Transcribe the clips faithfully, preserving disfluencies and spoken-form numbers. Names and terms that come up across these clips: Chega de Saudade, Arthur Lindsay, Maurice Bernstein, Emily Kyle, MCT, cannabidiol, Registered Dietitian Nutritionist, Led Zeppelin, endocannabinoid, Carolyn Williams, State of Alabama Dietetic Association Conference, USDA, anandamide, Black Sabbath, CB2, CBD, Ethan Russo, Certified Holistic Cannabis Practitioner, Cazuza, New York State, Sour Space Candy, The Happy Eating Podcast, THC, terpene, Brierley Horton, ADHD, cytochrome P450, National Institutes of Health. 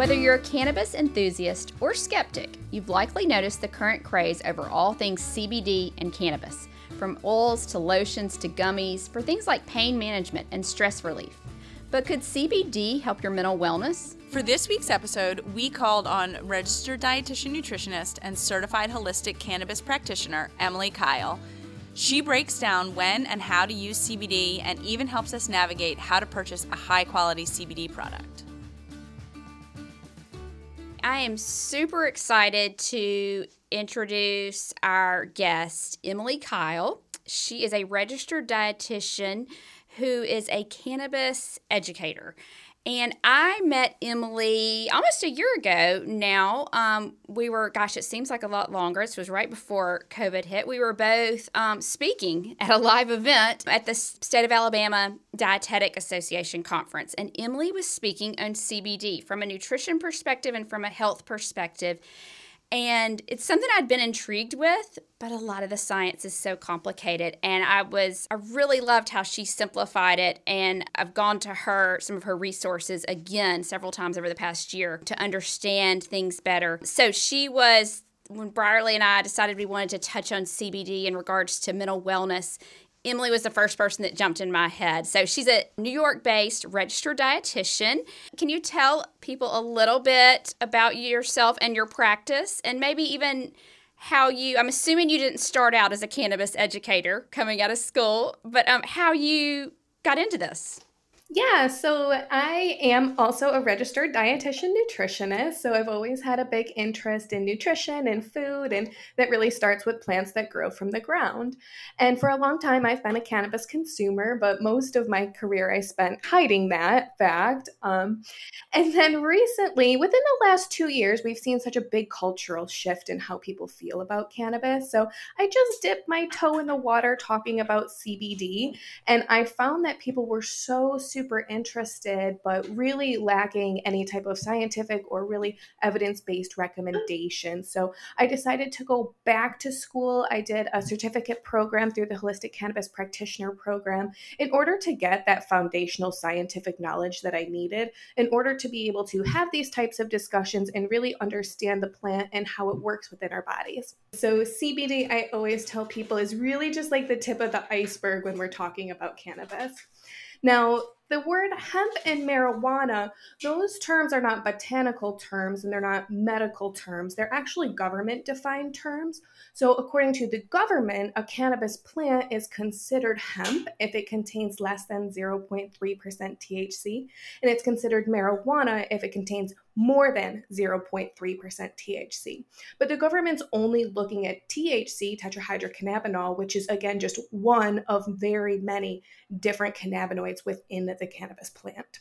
Whether you're a cannabis enthusiast or skeptic, you've likely noticed the current craze over all things C B D and cannabis, from oils to lotions to gummies for things like pain management and stress relief. But could C B D help your mental wellness? For this week's episode, we called on Registered Dietitian Nutritionist and Certified Holistic Cannabis Practitioner, Emily Kyle. She breaks down when and how to use C B D and even helps us navigate how to purchase a high-quality C B D product. I am super excited to introduce our guest, Emily Kyle. She is a registered dietitian who is a cannabis educator. And I met Emily almost a year ago now. Um, we were, gosh, it seems like a lot longer. This was right before COVID hit. We were both um, speaking at a live event at the State of Alabama Dietetic Association Conference. And Emily was speaking on C B D from a nutrition perspective and from a health perspective. And it's something I'd been intrigued with, but a lot of the science is so complicated. And I was, I really loved how she simplified it. And I've gone to her, some of her resources again, several times over the past year to understand things better. So she was, when Briarley and I decided we wanted to touch on C B D in regards to mental wellness, Emily was the first person that jumped in my head. So she's a New York-based registered dietitian. Can you tell people a little bit about yourself and your practice, and maybe even how you, I'm assuming you didn't start out as a cannabis educator coming out of school, but um, how you got into this? Yeah, so I am also a registered dietitian nutritionist, so I've always had a big interest in nutrition and food, and that really starts with plants that grow from the ground. And for a long time, I've been a cannabis consumer, but most of my career I spent hiding that fact. Um, and then recently, within the last two years, we've seen such a big cultural shift in how people feel about cannabis. So I just dipped my toe in the water talking about C B D, and I found that people were so super super interested, but really lacking any type of scientific or really evidence-based recommendation. So I decided to go back to school. I did a certificate program through the Holistic Cannabis Practitioner Program in order to get that foundational scientific knowledge that I needed in order to be able to have these types of discussions and really understand the plant and how it works within our bodies. So C B D, I always tell people, is really just like the tip of the iceberg when we're talking about cannabis. Now, the word hemp and marijuana, those terms are not botanical terms and they're not medical terms. They're actually government-defined terms. So according to the government, a cannabis plant is considered hemp if it contains less than zero point three percent T H C, and it's considered marijuana if it contains more than zero point three percent T H C. But the government's only looking at T H C, tetrahydrocannabinol, which is, again, just one of very many different cannabinoids within the cannabis plant.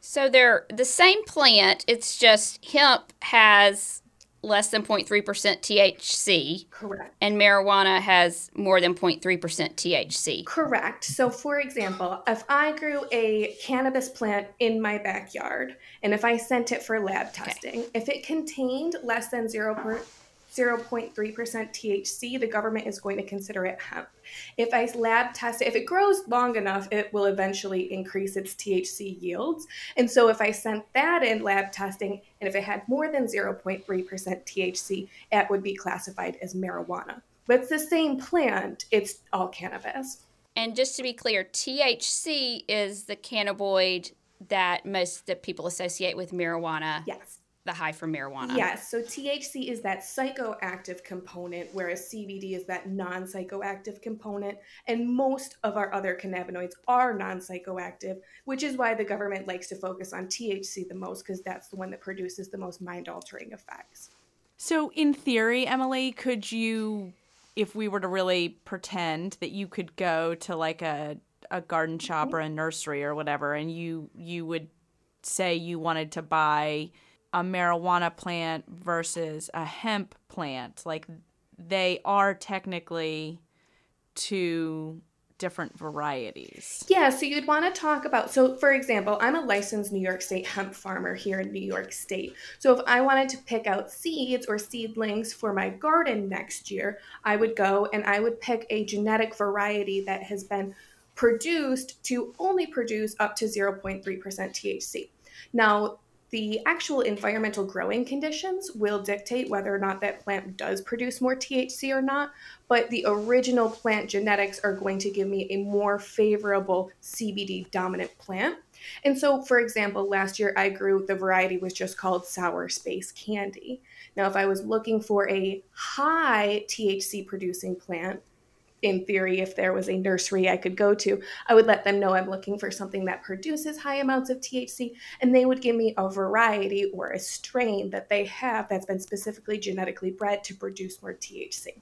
So they're the same plant, it's just hemp has less than zero point three percent T H C. Correct. And marijuana has more than zero point three percent T H C. Correct. So for example, if I grew a cannabis plant in my backyard, and if I sent it for lab testing, okay, if it contained less than zero point three percent T H C, the government is going to consider it hemp. If I lab test it, if it grows long enough, it will eventually increase its T H C yields. And so if I sent that in lab testing, and if it had more than zero point three percent T H C, it would be classified as marijuana. But it's the same plant, it's all cannabis. And just to be clear, T H C is the cannabinoid that most that people associate with marijuana. Yes. The high from marijuana. Yes, so T H C is that psychoactive component, whereas C B D is that non-psychoactive component, and most of our other cannabinoids are non-psychoactive, which is why the government likes to focus on T H C the most, because that's the one that produces the most mind-altering effects. So in theory, Emily, could you, if we were to really pretend that you could go to like a, a garden shop or a nursery or whatever, and you you would say you wanted to buy a marijuana plant versus a hemp plant, like they are technically two different varieties. Yeah, so you'd want to talk about, so for example, I'm a licensed New York State hemp farmer here in New York State. So if I wanted to pick out seeds or seedlings for my garden next year, I would go and I would pick a genetic variety that has been produced to only produce up to zero point three percent T H C. Now, the actual environmental growing conditions will dictate whether or not that plant does produce more T H C or not, but the original plant genetics are going to give me a more favorable C B D dominant plant. And so, for example, last year I grew, the variety was just called Sour Space Candy. Now, if I was looking for a high T H C producing plant, in theory, if there was a nursery I could go to, I would let them know I'm looking for something that produces high amounts of T H C, and they would give me a variety or a strain that they have that's been specifically genetically bred to produce more T H C.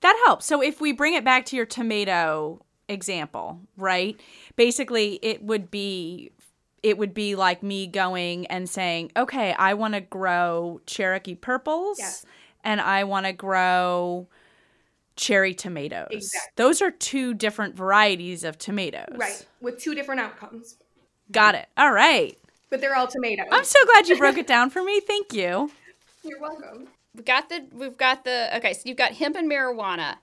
That helps. So if we bring it back to your tomato example, right? Basically, it would be it would be like me going and saying, okay, I want to grow Cherokee purples, yes, and I want to grow cherry tomatoes. Exactly. Those are two different varieties of tomatoes. Right. With two different outcomes. Got it. All right. But they're all tomatoes. I'm so glad you broke it down for me. Thank you. You're welcome. We got the, we've got the, okay, so you've got hemp and marijuana.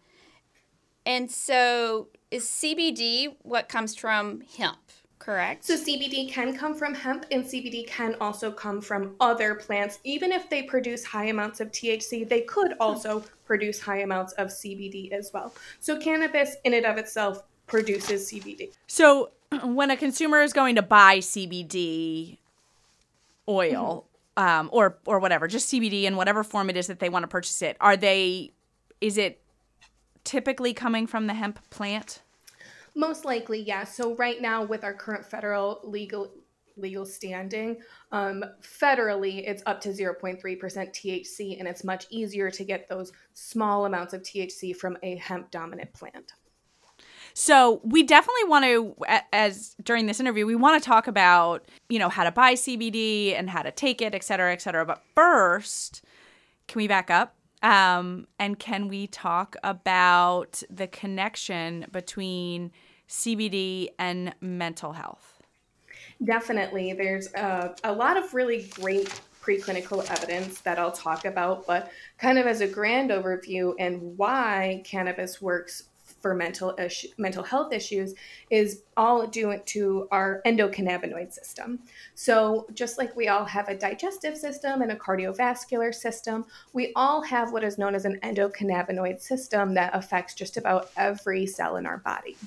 And so is C B D what comes from hemp, correct? So C B D can come from hemp, and C B D can also come from other plants. Even if they produce high amounts of T H C, they could also produce high amounts of C B D as well. So cannabis in and of itself produces C B D. So when a consumer is going to buy C B D oil, mm-hmm. um, or or whatever, just C B D in whatever form it is that they want to purchase it, are they, is it typically coming from the hemp plant? Most likely, yes. Yeah. So right now with our current federal legal legal standing, um, federally, it's up to zero point three percent T H C, and it's much easier to get those small amounts of T H C from a hemp-dominant plant. So we definitely want to, as during this interview, we want to talk about, you know, how to buy C B D and how to take it, et cetera, et cetera. But first, can we back up? Um, and can we talk about the connection between C B D and mental health? Definitely. There's a, a lot of really great preclinical evidence that I'll talk about, but kind of as a grand overview and why cannabis works for mental issue, mental health issues is all due to our endocannabinoid system. So just like we all have a digestive system and a cardiovascular system, we all have what is known as an endocannabinoid system that affects just about every cell in our body.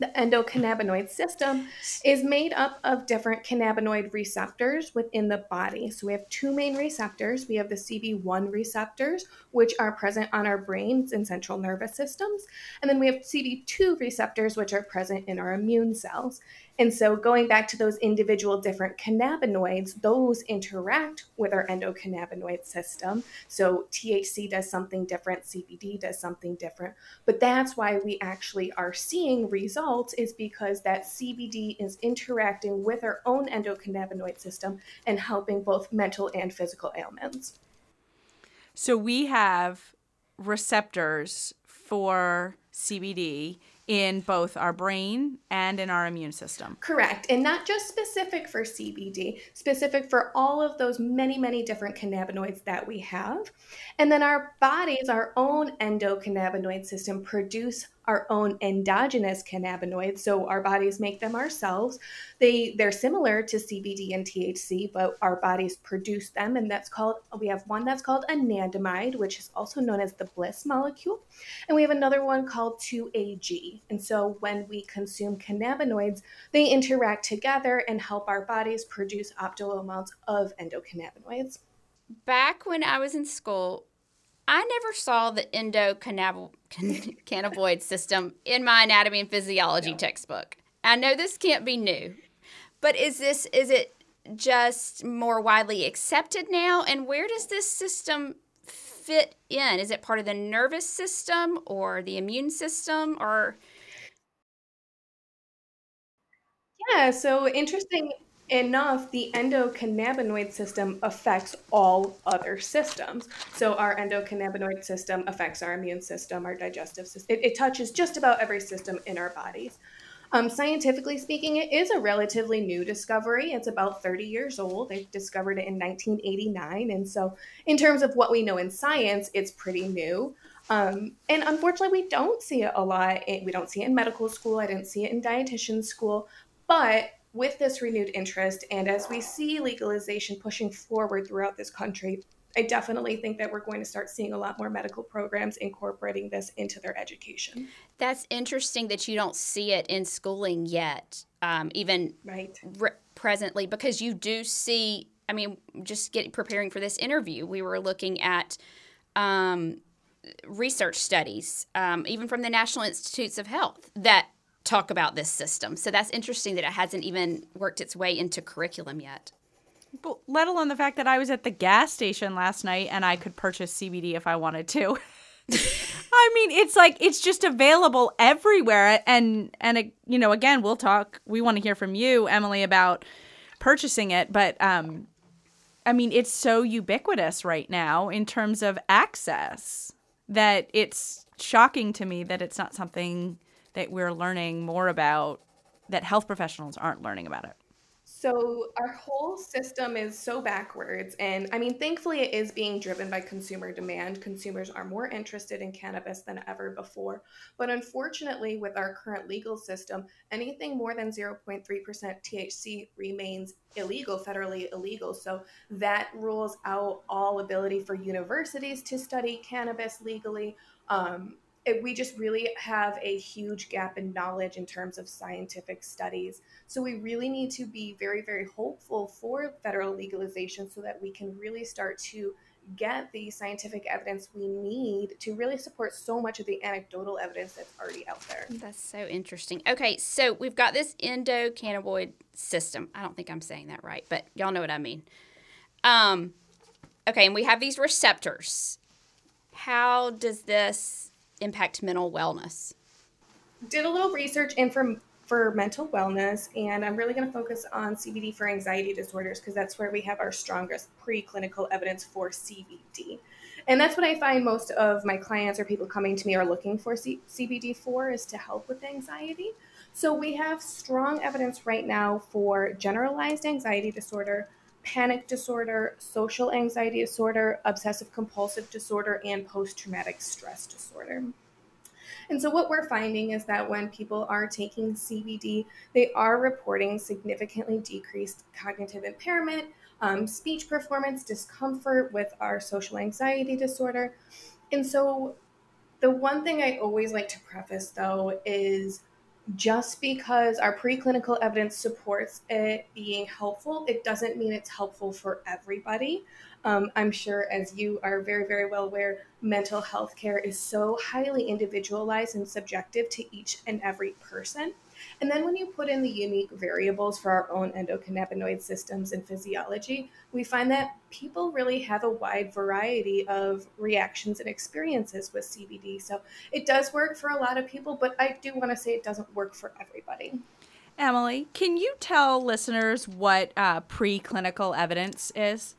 The endocannabinoid system is made up of different cannabinoid receptors within the body. So we have two main receptors. We have the C B one receptors, which are present on our brains and central nervous systems. And then we have C B two receptors, which are present in our immune cells. And so going back to those individual different cannabinoids, those interact with our endocannabinoid system. So T H C does something different, C B D does something different. But that's why we actually are seeing results, is because that C B D is interacting with our own endocannabinoid system and helping both mental and physical ailments. So we have receptors for C B D in both our brain and in our immune system. Correct. And not just specific for C B D, specific for all of those many, many different cannabinoids that we have. And then our bodies, our own endocannabinoid system, produce our own endogenous cannabinoids. So our bodies make them ourselves. They, they're similar to C B D and T H C, but our bodies produce them. And that's called, we have one that's called anandamide, which is also known as the bliss molecule. And we have another one called two A G. And so when we consume cannabinoids, they interact together and help our bodies produce optimal amounts of endocannabinoids. Back when I was in school, I never saw the endocannabinoid system in my anatomy and physiology no. textbook. I know this can't be new, but is this is it just more widely accepted now? And where does this system fit in? Is it part of the nervous system or the immune system, or? Yeah, so interesting enough, the endocannabinoid system affects all other systems. So our endocannabinoid system affects our immune system, our digestive system. It, it touches just about every system in our bodies. Um, scientifically speaking, it is a relatively new discovery. It's about thirty years old. They discovered it in nineteen eighty-nine. And so in terms of what we know in science, it's pretty new. Um, and unfortunately, we don't see it a lot. We don't see it in medical school. I didn't see it in dietitian school. But with this renewed interest, and as we see legalization pushing forward throughout this country, I definitely think that we're going to start seeing a lot more medical programs incorporating this into their education. That's interesting that you don't see it in schooling yet, um, even right. re- presently, because you do see, I mean, just get, preparing for this interview, we were looking at um, research studies, um, even from the National Institutes of Health, that talk about this system. So that's interesting that it hasn't even worked its way into curriculum yet. But let alone the fact that I was at the gas station last night and I could purchase C B D if I wanted to. I mean, it's like, it's just available everywhere. And, and you know, again, we'll talk, we want to hear from you, Emily, about purchasing it. But, um, I mean, it's so ubiquitous right now in terms of access that it's shocking to me that it's not something that we're learning more about, that health professionals aren't learning about it. So our whole system is so backwards. And I mean, thankfully, it is being driven by consumer demand. Consumers are more interested in cannabis than ever before. But unfortunately, with our current legal system, anything more than zero point three percent T H C remains illegal, federally illegal. So that rules out all ability for universities to study cannabis legally. Um, we just really have a huge gap in knowledge in terms of scientific studies. So we really need to be very, very hopeful for federal legalization so that we can really start to get the scientific evidence we need to really support so much of the anecdotal evidence that's already out there. That's so interesting. Okay, so we've got this endocannabinoid system. I don't think I'm saying that right, but y'all know what I mean. Um, okay, and we have these receptors. How does this impact mental wellness? Did a little research in for, for mental wellness, and I'm really going to focus on C B D for anxiety disorders because that's where we have our strongest preclinical evidence for C B D. And that's what I find most of my clients or people coming to me are looking for C- CBD for, is to help with anxiety. So we have strong evidence right now for generalized anxiety disorder, panic disorder, social anxiety disorder, obsessive compulsive disorder, and post-traumatic stress disorder. And so what we're finding is that when people are taking C B D, they are reporting significantly decreased cognitive impairment, um, speech performance, discomfort with our social anxiety disorder. And so the one thing I always like to preface, though, is just because our preclinical evidence supports it being helpful, it doesn't mean it's helpful for everybody. Um, I'm sure, as you are very, very well aware, mental health care is so highly individualized and subjective to each and every person. And then when you put in the unique variables for our own endocannabinoid systems and physiology, we find that people really have a wide variety of reactions and experiences with C B D. So it does work for a lot of people, but I do want to say it doesn't work for everybody. Emily, can you tell listeners what uh, preclinical evidence is?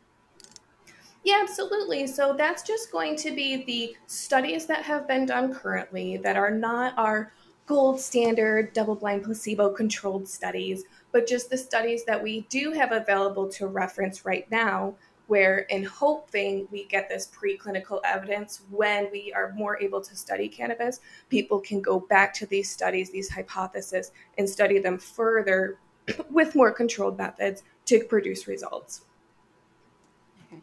Yeah, absolutely. So that's just going to be the studies that have been done currently that are not our gold standard, double-blind, placebo-controlled studies, but just the studies that we do have available to reference right now, where in hoping we get this preclinical evidence when we are more able to study cannabis, people can go back to these studies, these hypotheses, and study them further with more controlled methods to produce results. Okay.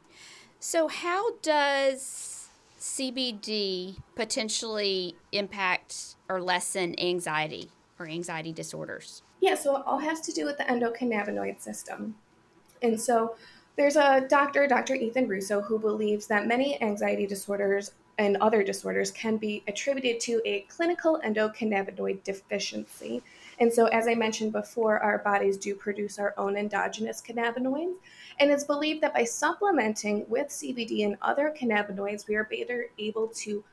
So how does C B D potentially impact or lessen anxiety or anxiety disorders? Yeah, so it all has to do with the endocannabinoid system. And so there's a doctor, Doctor Ethan Russo, who believes that many anxiety disorders and other disorders can be attributed to a clinical endocannabinoid deficiency. And so, as I mentioned before, our bodies do produce our own endogenous cannabinoids. And it's believed that by supplementing with C B D and other cannabinoids, we are better able to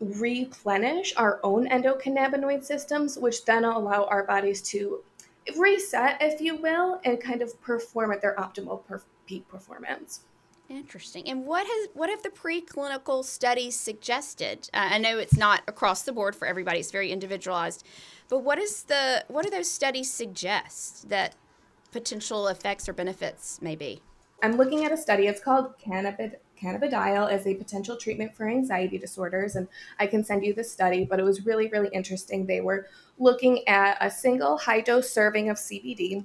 replenish our own endocannabinoid systems, which then allow our bodies to reset, if you will, and kind of perform at their optimal per- peak performance. Interesting. And what has what have the preclinical studies suggested? Uh, I know it's not across the board for everybody; it's very individualized. But what is the what do those studies suggest that potential effects or benefits may be? I'm looking at a study. It's called Cannabid. cannabidiol as a potential treatment for anxiety disorders. And I can send you the study, but it was really, really interesting. They were looking at a single high dose serving of C B D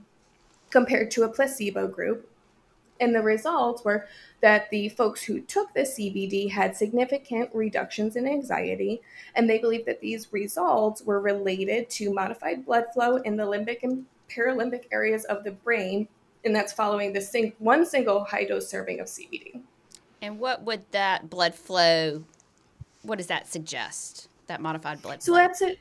compared to a placebo group. And the results were that the folks who took the C B D had significant reductions in anxiety, and they believed that these results were related to modified blood flow in the limbic and paralimbic areas of the brain, and that's following the sing- one single high-dose serving of C B D. And what would that blood flow, what does that suggest, that modified blood so flow? So that's it.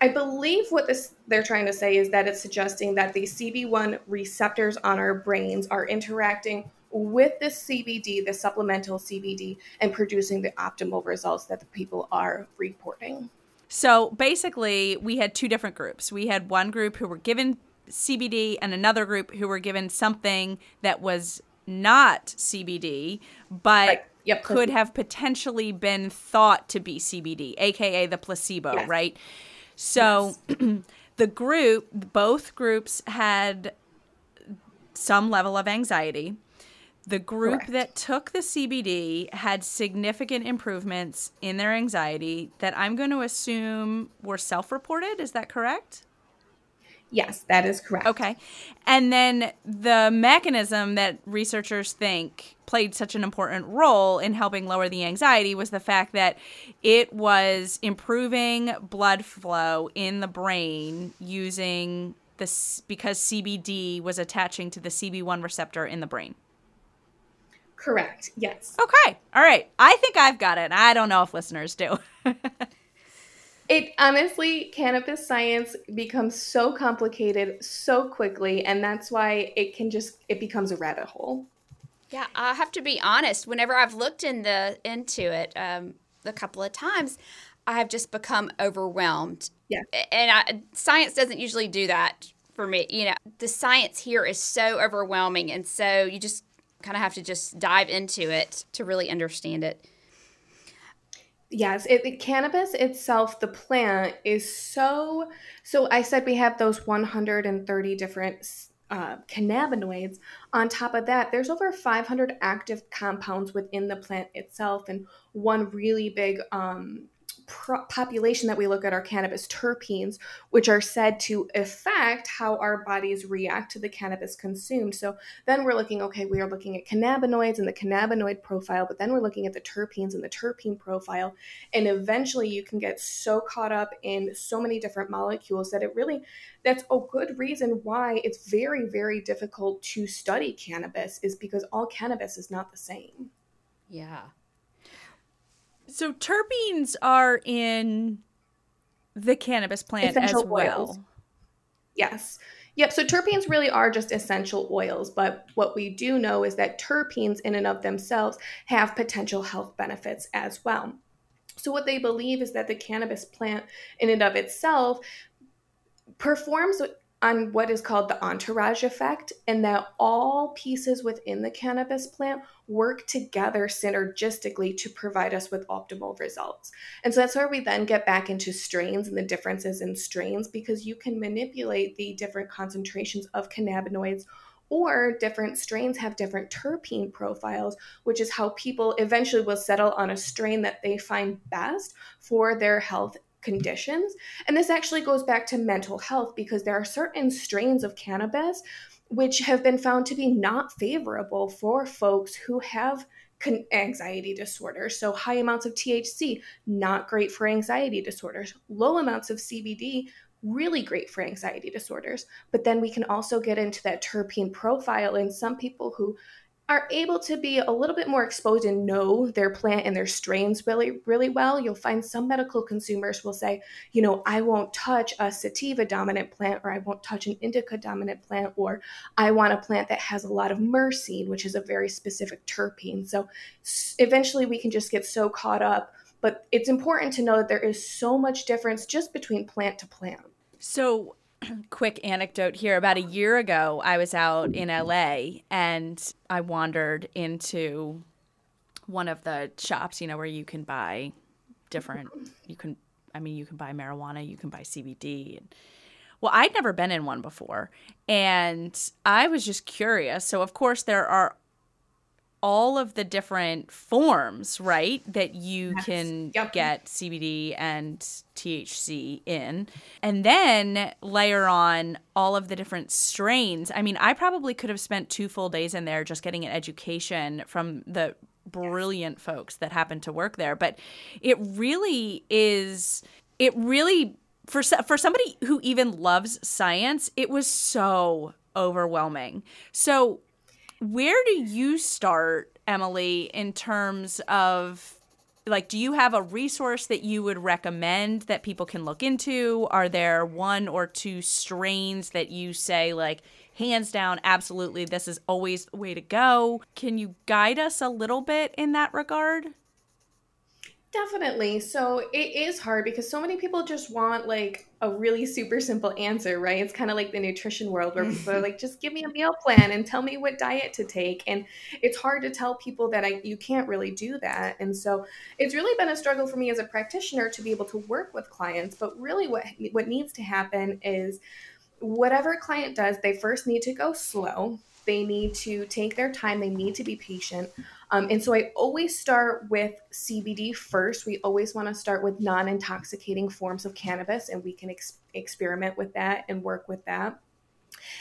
I believe what this they're trying to say is that it's suggesting that the C B one receptors on our brains are interacting with the C B D, the supplemental C B D, and producing the optimal results that the people are reporting. So basically, we had two different groups. We had one group who were given C B D and another group who were given something that was not C B D, but... Right. Yep, could have potentially been thought to be C B D, aka the placebo, yes. Right? So yes. The group, both groups had some level of anxiety. The group Correct. That took the C B D had significant improvements in their anxiety that I'm going to assume were self-reported. Is that correct? Yes, that is correct. Okay. And then the mechanism that researchers think played such an important role in helping lower the anxiety was the fact that it was improving blood flow in the brain using this because C B D was attaching to the C B one receptor in the brain. Correct. Yes. Okay. All right. I think I've got it. I don't know if listeners do. It honestly, cannabis science becomes so complicated so quickly, and that's why it can just, it becomes a rabbit hole. Yeah, I have to be honest. Whenever I've looked in the into it um, a couple of times, I have just become overwhelmed. Yeah, and I, science doesn't usually do that for me. You know, the science here is so overwhelming, and so you just kind of have to just dive into it to really understand it. Yes, it, it, cannabis itself, the plant, is so, so I said we have those one hundred thirty different uh, cannabinoids. On top of that, there's over five hundred active compounds within the plant itself. And one really big um, pro- population that we look at are cannabis terpenes, which are said to affect how our bodies react to the cannabis consumed. So then we're looking, okay, we are looking at cannabinoids and the cannabinoid profile, but then we're looking at the terpenes and the terpene profile. And eventually you can get so caught up in so many different molecules that it really, that's a good reason why it's very, very difficult to study cannabis, is because all cannabis is not the same. Yeah. So terpenes are in the cannabis plant essential as well. Oils. Yes. Yep. So terpenes really are just essential oils. But what we do know is that terpenes in and of themselves have potential health benefits as well. So what they believe is that the cannabis plant in and of itself performs on what is called the entourage effect, and that all pieces within the cannabis plant work together synergistically to provide us with optimal results. And so that's where we then get back into strains and the differences in strains, because you can manipulate the different concentrations of cannabinoids, or different strains have different terpene profiles, which is how people eventually will settle on a strain that they find best for their health conditions. And this actually goes back to mental health, because there are certain strains of cannabis which have been found to be not favorable for folks who have con- anxiety disorders. So high amounts of T H C, not great for anxiety disorders. Low amounts of C B D, really great for anxiety disorders. But then we can also get into that terpene profile in some people who are able to be a little bit more exposed and know their plant and their strains really, really well. You'll find some medical consumers will say, you know, I won't touch a sativa dominant plant, or I won't touch an indica dominant plant, or I want a plant that has a lot of myrcene, which is a very specific terpene. So eventually we can just get so caught up, but it's important to know that there is so much difference just between plant to plant. So quick anecdote here. About a year ago, I was out in L A and I wandered into one of the shops, you know, where you can buy different, you can, I mean, you can buy marijuana, you can buy C B D. And, well, I'd never been in one before. And I was just curious. So, of course, there are all of the different forms, right, that you yes. can yep. get C B D and T H C in, and then layer on all of the different strains. I mean, I probably could have spent two full days in there just getting an education from the brilliant yes. folks that happen to work there. But it really is, it really, for for somebody who even loves science, it was so overwhelming. So where do you start, Emily, in terms of, like, do you have a resource that you would recommend that people can look into? Are there one or two strains that you say, like, hands down, absolutely, this is always the way to go? Can you guide us a little bit in that regard? Definitely. So it is hard because so many people just want, like, a really super simple answer, right? It's kind of like the nutrition world where people are like, just give me a meal plan and tell me what diet to take. And it's hard to tell people that I, you can't really do that. And so it's really been a struggle for me as a practitioner to be able to work with clients. But really what what needs to happen is whatever a client does, they first need to go slow. They need to take their time. They need to be patient. Um, and so I always start with C B D first. We always want to start with non-intoxicating forms of cannabis, and we can ex- experiment with that and work with that.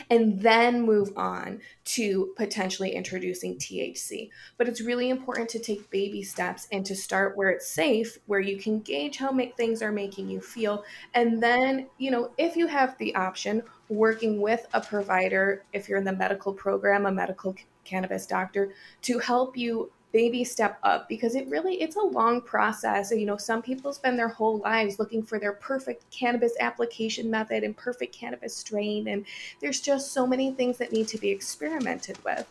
And then move on to potentially introducing T H C. But it's really important to take baby steps and to start where it's safe, where you can gauge how make things are making you feel. And then, you know, if you have the option, working with a provider, if you're in the medical program, a medical c- cannabis doctor, to help you baby step up, because it really, it's a long process. You know, some people spend their whole lives looking for their perfect cannabis application method and perfect cannabis strain. And there's just so many things that need to be experimented with.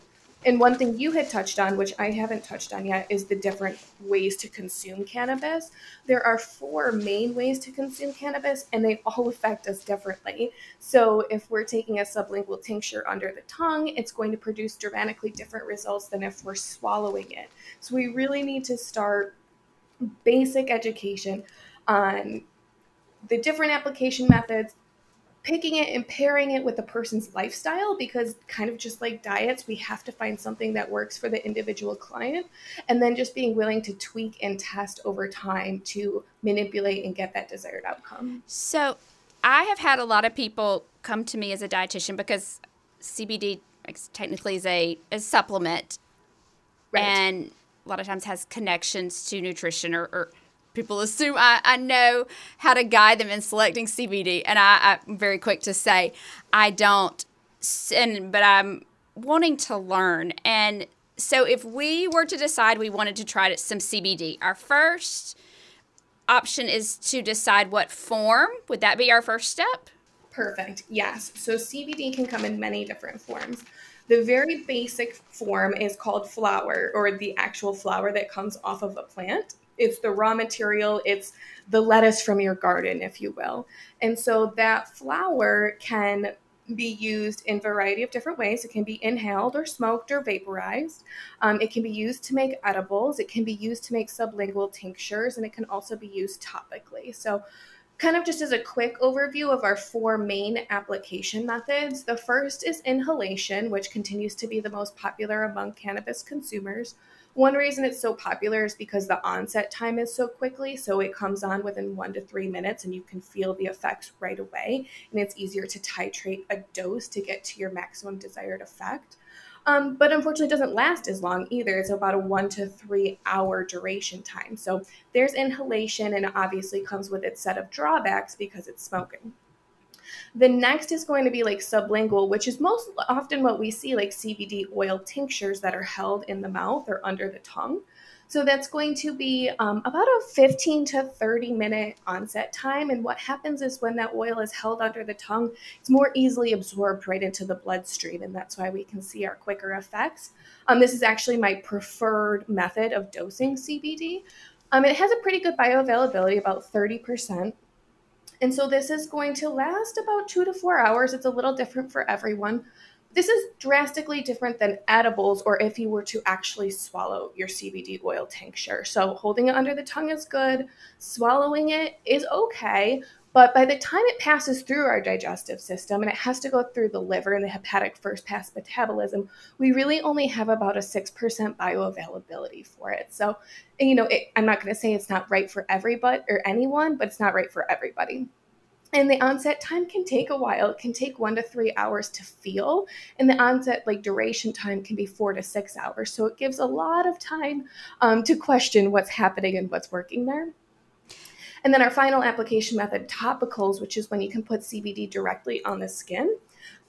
And one thing you had touched on, which I haven't touched on yet, is the different ways to consume cannabis. There are four main ways to consume cannabis, and they all affect us differently. So if we're taking a sublingual tincture under the tongue, it's going to produce dramatically different results than if we're swallowing it. So we really need to start basic education on the different application methods, picking it and pairing it with a person's lifestyle, because kind of just like diets, we have to find something that works for the individual client, and then just being willing to tweak and test over time to manipulate and get that desired outcome. So I have had a lot of people come to me as a dietitian because C B D technically is a, a supplement, right, and a lot of times has connections to nutrition, or, or people assume I, I know how to guide them in selecting C B D, and I, I'm very quick to say I don't, and, but I'm wanting to learn. And so if we were to decide we wanted to try some C B D, our first option is to decide what form. Would that be our first step? Perfect. Yes. So C B D can come in many different forms. The very basic form is called flower, or the actual flower that comes off of a plant. It's the raw material. It's the lettuce from your garden, if you will. And so that flower can be used in a variety of different ways. It can be inhaled or smoked or vaporized. Um, it can be used to make edibles. It can be used to make sublingual tinctures, and it can also be used topically. So kind of just as a quick overview of our four main application methods, the first is inhalation, which continues to be the most popular among cannabis consumers. One reason it's so popular is because the onset time is so quickly, so it comes on within one to three minutes and you can feel the effects right away, and it's easier to titrate a dose to get to your maximum desired effect. Um, but unfortunately, it doesn't last as long either. It's about a one to three hour duration time. So there's inhalation, and it obviously comes with its set of drawbacks because it's smoking. The next is going to be like sublingual, which is most often what we see, like C B D oil tinctures that are held in the mouth or under the tongue. So that's going to be um, about a fifteen to thirty minute onset time. And what happens is when that oil is held under the tongue, it's more easily absorbed right into the bloodstream. And that's why we can see our quicker effects. Um, this is actually my preferred method of dosing C B D. Um, it has a pretty good bioavailability, about thirty percent. And so this is going to last about two to four hours. It's a little different for everyone. This is drastically different than edibles or if you were to actually swallow your C B D oil tincture. So holding it under the tongue is good. Swallowing it is okay. But by the time it passes through our digestive system and it has to go through the liver and the hepatic first pass metabolism, we really only have about a six percent bioavailability for it. So, you know, it, I'm not going to say it's not right for everybody or anyone, but it's not right for everybody. And the onset time can take a while. It can take one to three hours to feel. And the onset like duration time can be four to six hours. So it gives a lot of time um, to question what's happening and what's working there. And then our final application method, topicals, which is when you can put C B D directly on the skin.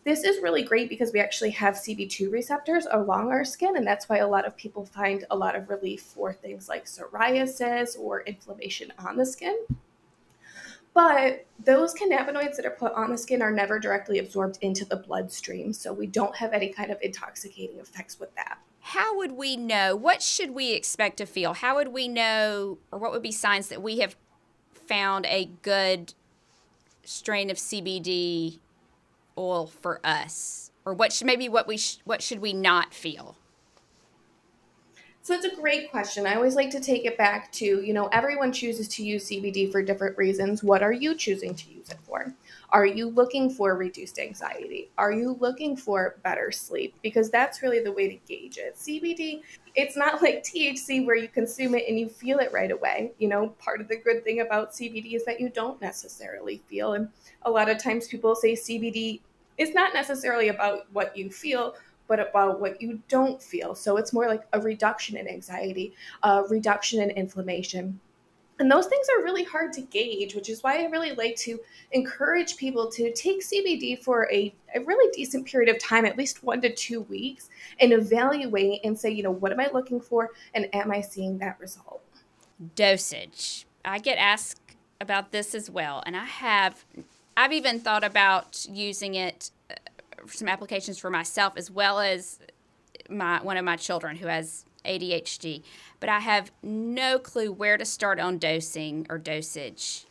This is really great because we actually have C B two receptors along our skin, and that's why a lot of people find a lot of relief for things like psoriasis or inflammation on the skin. But those cannabinoids that are put on the skin are never directly absorbed into the bloodstream, so we don't have any kind of intoxicating effects with that. How would we know? What should we expect to feel? How would we know, or what would be signs that we have found a good strain of C B D oil for us, or what should maybe what we sh- what should we not feel? So it's a great question. I always like to take it back to, you know, everyone chooses to use C B D for different reasons. What are you choosing to use it for? Are you looking for reduced anxiety? Are you looking for better sleep? Because that's really the way to gauge it. C B D, it's not like T H C where you consume it and you feel it right away. You know, part of the good thing about C B D is that you don't necessarily feel. And a lot of times people say C B D is not necessarily about what you feel, but about what you don't feel. So it's more like a reduction in anxiety, a reduction in inflammation. And those things are really hard to gauge, which is why I really like to encourage people to take C B D for a, a really decent period of time, at least one to two weeks, and evaluate and say, you know, what am I looking for? And am I seeing that result? Dosage. I get asked about this as well. And I have, I've even thought about using it some applications for myself as well as my one of my children who has A D H D, but I have no clue where to start on dosing or dosage.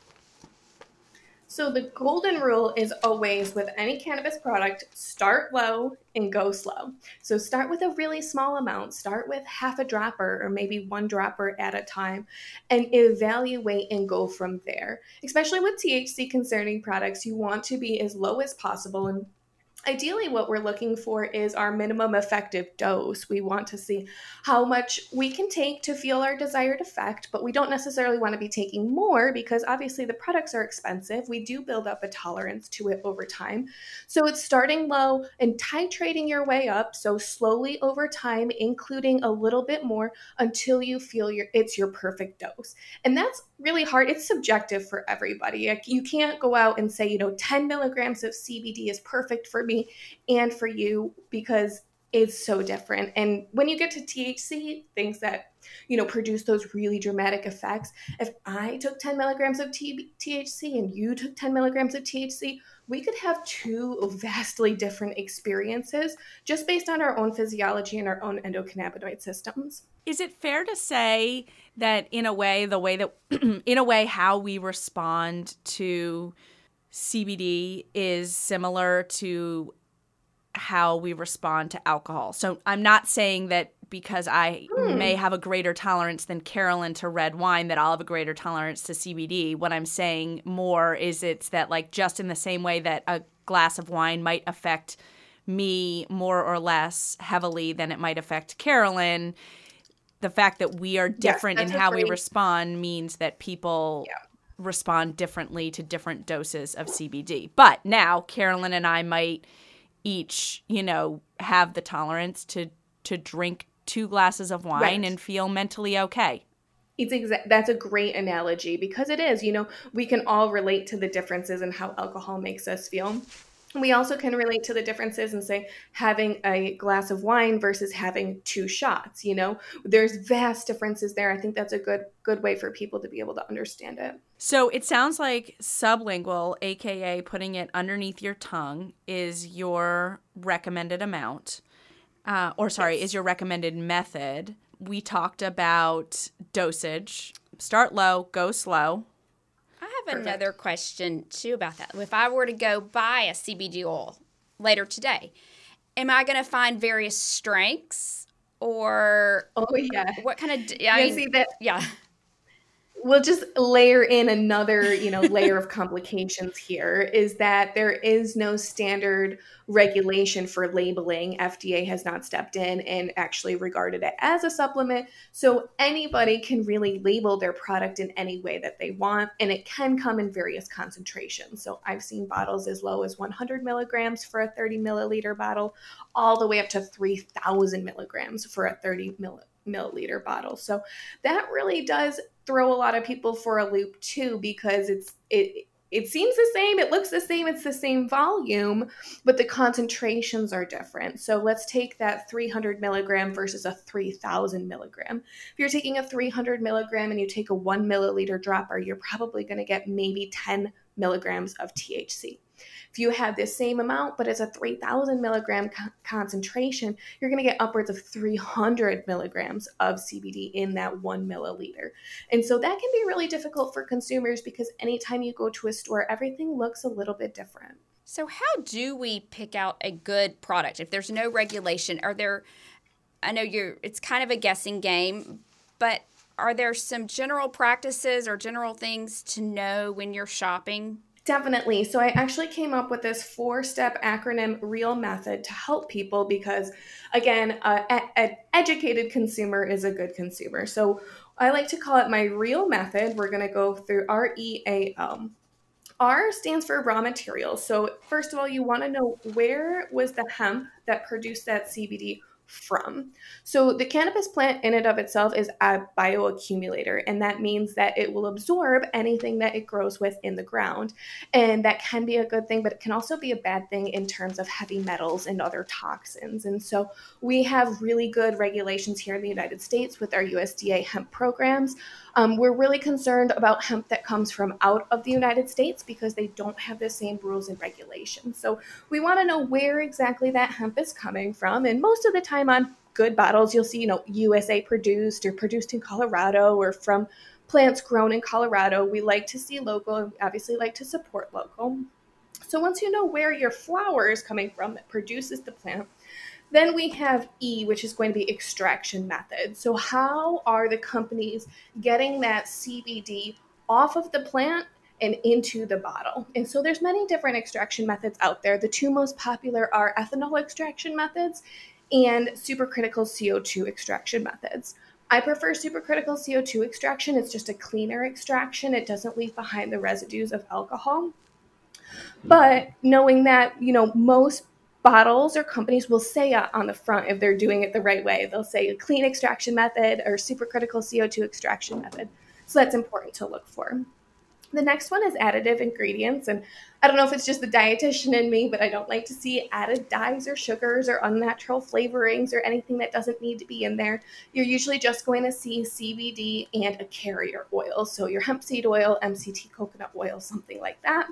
So the golden rule is always with any cannabis product, start low and go slow. So start with a really small amount. Start with half a dropper or maybe one dropper at a time and evaluate and go from there. Especially with T H C concerning products, you want to be as low as possible, and ideally, what we're looking for is our minimum effective dose. We want to see how much we can take to feel our desired effect, but we don't necessarily want to be taking more because obviously the products are expensive. We do build up a tolerance to it over time. So it's starting low and titrating your way up. So slowly over time, including a little bit more until you feel your it's your perfect dose. And that's really hard. It's subjective for everybody. You can't go out and say, you know, ten milligrams of C B D is perfect for me and for you, because it's so different. And when you get to T H C, things that, you know, produce those really dramatic effects, if I took ten milligrams of T H C and you took ten milligrams of T H C, we could have two vastly different experiences just based on our own physiology and our own endocannabinoid systems. Is it fair to say that in a way, the way that, in a way, how we respond to C B D is similar to how we respond to alcohol? So I'm not saying that because I mm. may have a greater tolerance than Carolyn to red wine that I'll have a greater tolerance to C B D. What I'm saying more is it's that, like, just in the same way that a glass of wine might affect me more or less heavily than it might affect Carolyn, the fact that we are different yes, in how we respond means that people yeah. respond differently to different doses of C B D. But now Carolyn and I might each, you know, have the tolerance to to drink two glasses of wine right. and feel mentally okay. It's exa- that's a great analogy because it is, you know, we can all relate to the differences in how alcohol makes us feel. We also can relate to the differences and say having a glass of wine versus having two shots, you know, there's vast differences there. I think that's a good, good way for people to be able to understand it. So it sounds like sublingual, A K A putting it underneath your tongue, is your recommended amount, uh, or sorry, yes. is your recommended method. We talked about dosage, start low, go slow. Perfect. Another question too about that. If I were to go buy a C B D oil later today am I going to find various strengths or oh yeah, what kind of yeah, I mean, see that yeah. We'll just layer in another, you know, layer of complications here is that there is no standard regulation for labeling. F D A has not stepped in and actually regarded it as a supplement. So anybody can really label their product in any way that they want, and it can come in various concentrations. So I've seen bottles as low as one hundred milligrams for a thirty milliliter bottle, all the way up to three thousand milligrams for a thirty milliliter bottle. So that really does throw a lot of people for a loop too, because it's it it seems the same, it looks the same, it's the same volume, but the concentrations are different. So let's take that three hundred milligram versus a three thousand milligram. If you're taking a three hundred milligram and you take a one milliliter dropper, you're probably going to get maybe ten milligrams of T H C. If you have the same amount, but it's a three thousand milligram co- concentration, you're going to get upwards of three hundred milligrams of C B D in that one milliliter. And so that can be really difficult for consumers because anytime you go to a store, everything looks a little bit different. So how do we pick out a good product? If there's no regulation, are there, I know you're, it's kind of a guessing game, but are there some general practices or general things to know when you're shopping? Definitely. So I actually came up with this four-step acronym REAL method to help people because, again, uh, an educated consumer is a good consumer. So I like to call it my REAL method. We're going to go through R E A L. R stands for raw materials. So first of all, you want to know where was the hemp that produced that C B D from. So the cannabis plant in and of itself is a bioaccumulator, and that means that it will absorb anything that it grows with in the ground. And that can be a good thing, but it can also be a bad thing in terms of heavy metals and other toxins. And so we have really good regulations here in the United States with our U S D A hemp programs. Um, we're really concerned about hemp that comes from out of the United States because they don't have the same rules and regulations. So we want to know where exactly that hemp is coming from. And most of the time on good bottles, you'll see, you know, U S A produced or produced in Colorado or from plants grown in Colorado. We like to see local and obviously like to support local. So once you know where your flower is coming from that produces the plant, then we have E, which is going to be extraction method. So how are the companies getting that C B D off of the plant and into the bottle? And so there's many different extraction methods out there. The two most popular are ethanol extraction methods and supercritical C O two extraction methods. I prefer supercritical C O two extraction. It's just a cleaner extraction. It doesn't leave behind the residues of alcohol. But knowing that, you know, most bottles or companies will say on the front, if they're doing it the right way, they'll say a clean extraction method or supercritical C O two extraction method. So that's important to look for. The next one is additive ingredients, and I don't know if it's just the dietitian in me, but I don't like to see added dyes or sugars or unnatural flavorings or anything that doesn't need to be in there. You're usually just going to see C B D and a carrier oil, so your hemp seed oil, M C T coconut oil, something like that.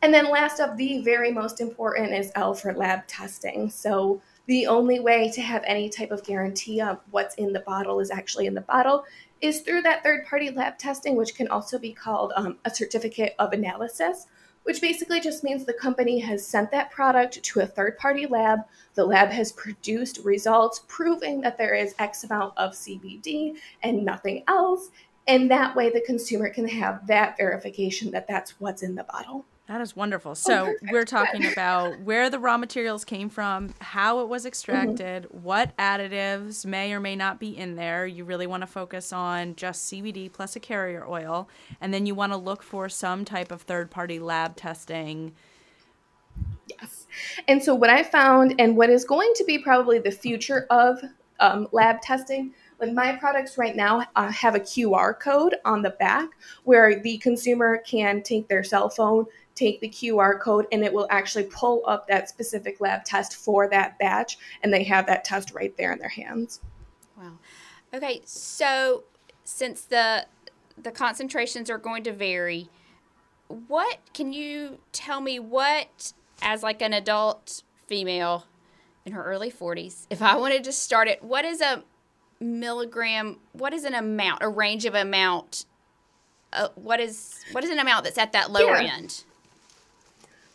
And then last up, the very most important is L for lab testing. So the only way to have any type of guarantee of what's in the bottle is actually in the bottle is through that third-party lab testing, which can also be called um, a certificate of analysis, which basically just means the company has sent that product to a third-party lab. The lab has produced results proving that there is X amount of C B D and nothing else. And that way the consumer can have that verification that that's what's in the bottle. That is wonderful. So oh, we're talking about where the raw materials came from, how it was extracted, mm-hmm. what additives may or may not be in there. You really want to focus on just C B D plus a carrier oil. And then you want to look for some type of third-party lab testing. Yes. And so what I found and what is going to be probably the future of um, lab testing, my products right now uh, have a Q R code on the back where the consumer can take their cell phone, take the Q R code, and it will actually pull up that specific lab test for that batch, and they have that test right there in their hands. Wow. Okay, so since the the concentrations are going to vary, what can you tell me what, as like an adult female in her early forties, if I wanted to start it, what is a milligram, what is an amount, a range of amount, uh, what is what is an amount that's at that lower yeah. end?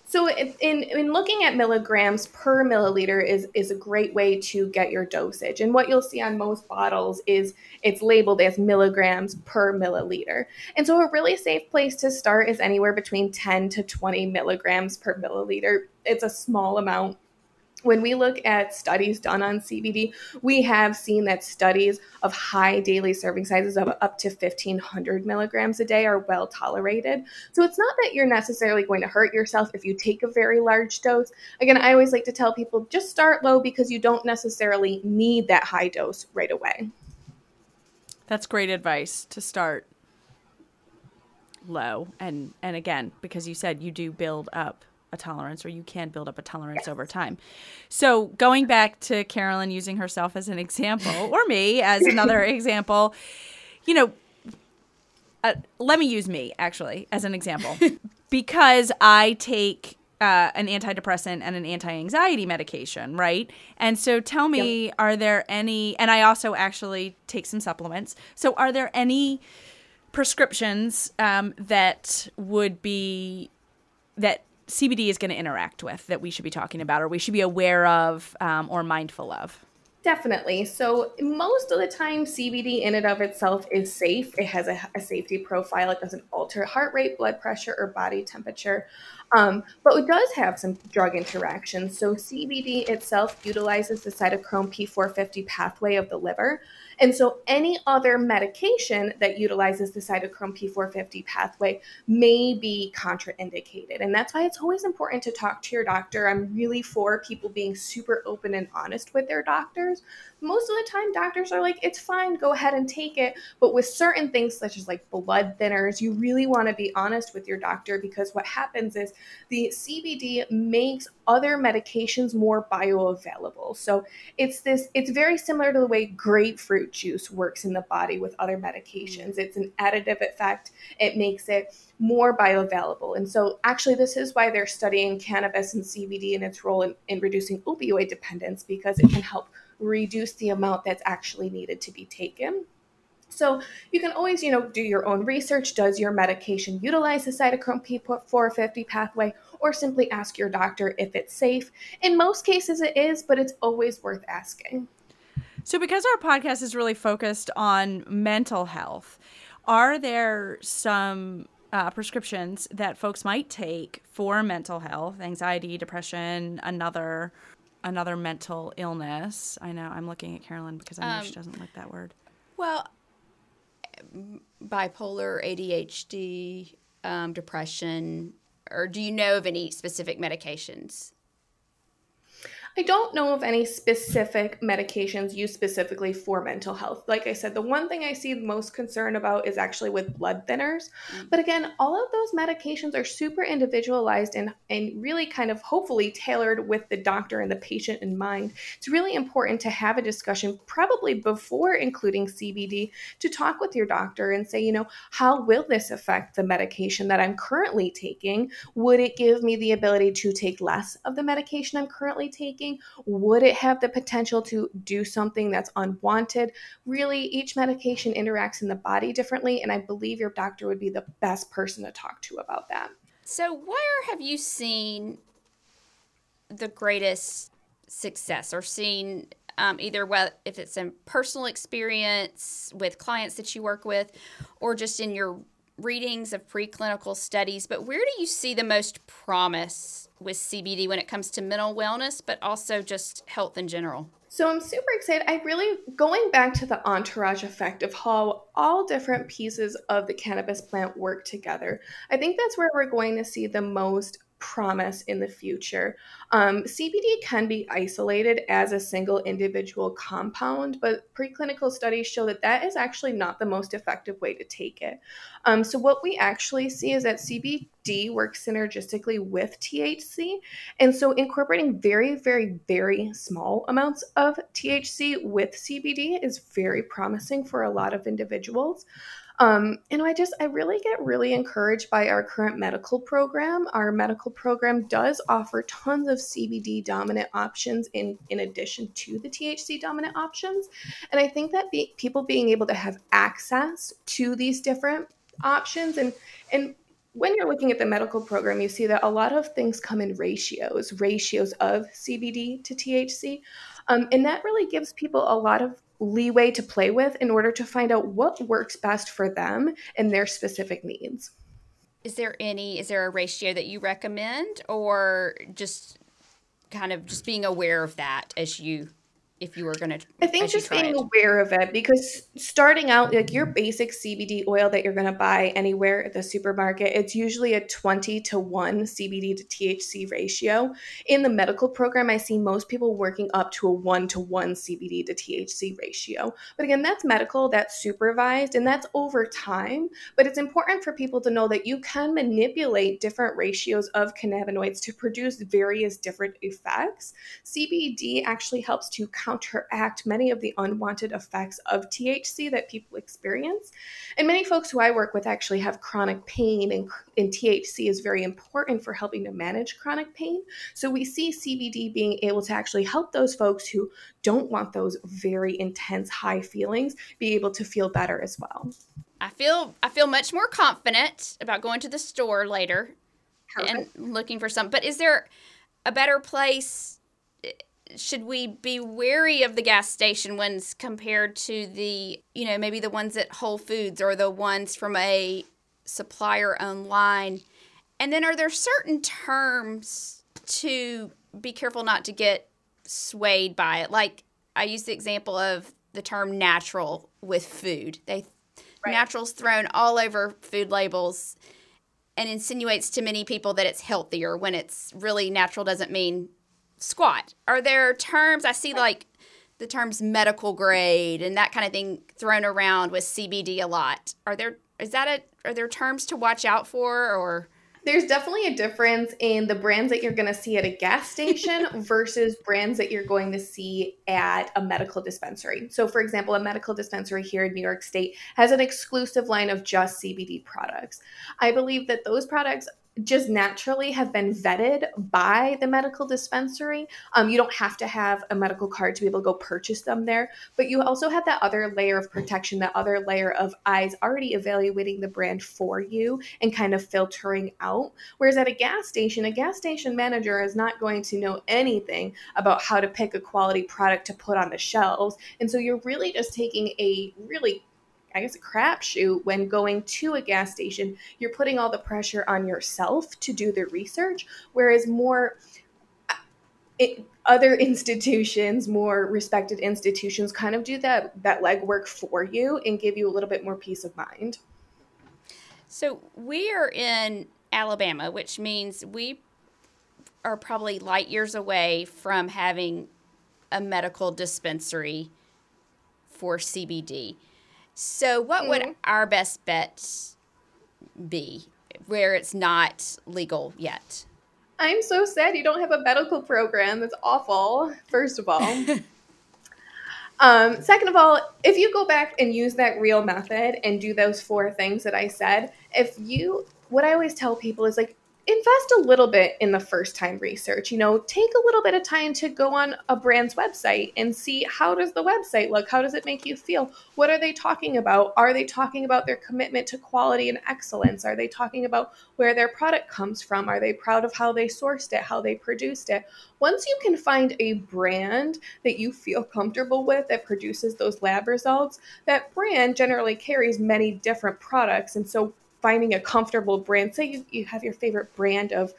So in, in looking at milligrams per milliliter is, is a great way to get your dosage. And what you'll see on most bottles is it's labeled as milligrams per milliliter. And so a really safe place to start is anywhere between ten to twenty milligrams per milliliter. It's a small amount. When we look at studies done on C B D, we have seen that studies of high daily serving sizes of up to fifteen hundred milligrams a day are well tolerated. So it's not that you're necessarily going to hurt yourself if you take a very large dose. Again, I always like to tell people just start low because you don't necessarily need that high dose right away. That's great advice to start low. And, and again, because you said you do build up a tolerance, or you can build up a tolerance over time. So going back to Carolyn using herself as an example, or me as another example, you know, uh, let me use me actually as an example, because I take uh, an antidepressant and an anti-anxiety medication, right? And so tell me, yep. Are there any, and I also actually take some supplements. So are there any prescriptions um, that would be, that C B D is going to interact with that we should be talking about or we should be aware of um, or mindful of? Definitely. So most of the time, C B D in and of itself is safe. It has a, a safety profile. It doesn't alter heart rate, blood pressure, or body temperature. Um, but it does have some drug interactions. So C B D itself utilizes the cytochrome P four fifty pathway of the liver. And so any other medication that utilizes the cytochrome P four fifty pathway may be contraindicated. And that's why it's always important to talk to your doctor. I'm really for people being super open and honest with their doctors. Most of the time, doctors are like, it's fine, go ahead and take it. But with certain things such as like blood thinners, you really want to be honest with your doctor, because what happens is the C B D makes other medications more bioavailable. So it's this, it's very similar to the way grapefruit juice works in the body with other medications. It's an additive effect. It makes it more bioavailable. And so actually this is why they're studying cannabis and C B D and its role in, in reducing opioid dependence, because it can help reduce the amount that's actually needed to be taken. So you can always, you know, do your own research. Does your medication utilize the cytochrome P four fifty pathway? Or simply ask your doctor if it's safe. In most cases it is, but it's always worth asking. So because our podcast is really focused on mental health, are there some uh, prescriptions that folks might take for mental health, anxiety, depression, another another mental illness? I know I'm looking at Carolyn because I know um, she doesn't like that word. Well, bipolar, A D H D, um, depression, or do you know of any specific medications? I don't know of any specific medications used specifically for mental health. Like I said, the one thing I see the most concern about is actually with blood thinners. But again, all of those medications are super individualized and, and really kind of hopefully tailored with the doctor and the patient in mind. It's really important to have a discussion probably before including C B D to talk with your doctor and say, you know, how will this affect the medication that I'm currently taking? Would it give me the ability to take less of the medication I'm currently taking? Would it have the potential to do something that's unwanted? Really, each medication interacts in the body differently, and I believe your doctor would be the best person to talk to about that. So where have you seen the greatest success or seen um, either whether, if it's in personal experience with clients that you work with or just in your readings of preclinical studies, but where do you see the most promise with C B D when it comes to mental wellness, but also just health in general? So I'm super excited. I really, going back to the entourage effect of how all different pieces of the cannabis plant work together, I think that's where we're going to see the most promise in the future. Um, C B D can be isolated as a single individual compound, but preclinical studies show that that is actually not the most effective way to take it. Um, so what we actually see is that C B D works synergistically with T H C. And so incorporating very, very, very small amounts of T H C with C B D is very promising for a lot of individuals. Um, and I just, I really get really encouraged by our current medical program. Our medical program does offer tons of C B D dominant options in, in addition to the T H C dominant options. And I think that be, people being able to have access to these different options and, and when you're looking at the medical program, you see that a lot of things come in ratios, ratios of C B D to T H C. Um, and that really gives people a lot of leeway to play with in order to find out what works best for them and their specific needs. Is there any, is there a ratio that you recommend, or just kind of just being aware of that as you, if you were going to, I think just being it. aware of it, because starting out, like your basic C B D oil that you're going to buy anywhere at the supermarket, it's usually a twenty to one C B D to T H C ratio. In the medical program, I see most people working up to a one to one C B D to T H C ratio. But again, that's medical, that's supervised, and that's over time. But it's important for people to know that you can manipulate different ratios of cannabinoids to produce various different effects. C B D actually helps to counteract many of the unwanted effects of T H C that people experience. And many folks who I work with actually have chronic pain, and, and T H C is very important for helping to manage chronic pain. So we see C B D being able to actually help those folks who don't want those very intense high feelings be able to feel better as well. I feel I feel much more confident about going to the store later Perfect. and looking for some. But is there a better place? Should we be wary of the gas station ones compared to the, you know, maybe the ones at Whole Foods or the ones from a supplier online? And then are there certain terms to be careful not to get swayed by it? Like I use the example of the term natural with food. They right. Natural's thrown all over food labels and insinuates to many people that it's healthier when it's really natural doesn't mean squat. Are there terms, I see like the terms medical grade and that kind of thing thrown around with C B D a lot. Are there, is that a, are there terms to watch out for or? There's definitely a difference in the brands that you're going to see at a gas station versus brands that you're going to see at a medical dispensary. So, for example, a medical dispensary here in New York State has an exclusive line of just C B D products. I believe that those products just naturally have been vetted by the medical dispensary. Um, you don't have to have a medical card to be able to go purchase them there, but you also have that other layer of protection, that other layer of eyes already evaluating the brand for you and kind of filtering out. Whereas at a gas station, a gas station manager is not going to know anything about how to pick a quality product to put on the shelves. And so you're really just taking a really I guess a crapshoot when going to a gas station. You're putting all the pressure on yourself to do the research, whereas more it, other institutions, more respected institutions, kind of do that that legwork for you and give you a little bit more peace of mind. So we are in Alabama, which means we are probably light years away from having a medical dispensary for C B D. So what would mm-hmm. our best bet be where it's not legal yet? I'm so sad you don't have a medical program. That's awful, first of all. um, second of all, if you go back and use that real method and do those four things that I said, if you, what I always tell people is like, invest a little bit in the first time research, you know, take a little bit of time to go on a brand's website and see how does the website look? How does it make you feel? What are they talking about? Are they talking about their commitment to quality and excellence? Are they talking about where their product comes from? Are they proud of how they sourced it, how they produced it? Once you can find a brand that you feel comfortable with that produces those lab results, that brand generally carries many different products. And so finding a comfortable brand, say you, you have your favorite brand of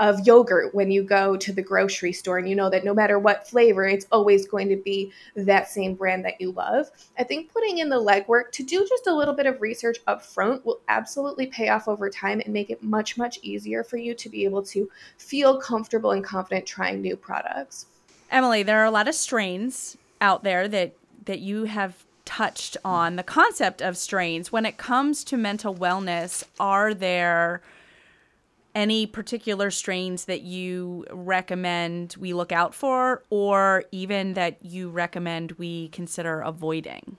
of yogurt when you go to the grocery store and you know that no matter what flavor, it's always going to be that same brand that you love. I think putting in the legwork to do just a little bit of research up front will absolutely pay off over time and make it much, much easier for you to be able to feel comfortable and confident trying new products. Emily, there are a lot of strains out there that, that you have touched on the concept of strains. When it comes to mental wellness, are there any particular strains that you recommend we look out for, or even that you recommend we consider avoiding?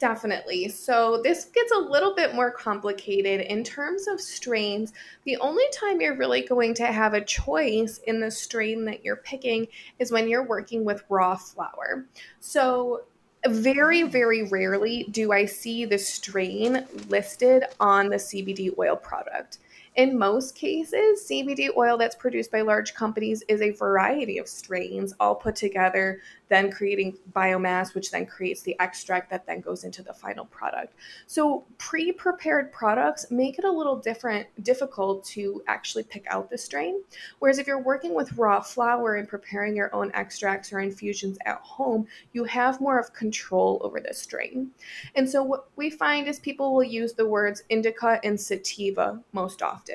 Definitely. So this gets a little bit more complicated in terms of strains. The only time you're really going to have a choice in the strain that you're picking is when you're working with raw flower. So very, very rarely do I see the strain listed on the C B D oil product. In most cases, C B D oil that's produced by large companies is a variety of strains all put together, then creating biomass, which then creates the extract that then goes into the final product. So pre-prepared products make it a little different, difficult to actually pick out the strain. Whereas if you're working with raw flour and preparing your own extracts or infusions at home, you have more of control over the strain. And so what we find is people will use the words indica and sativa most often.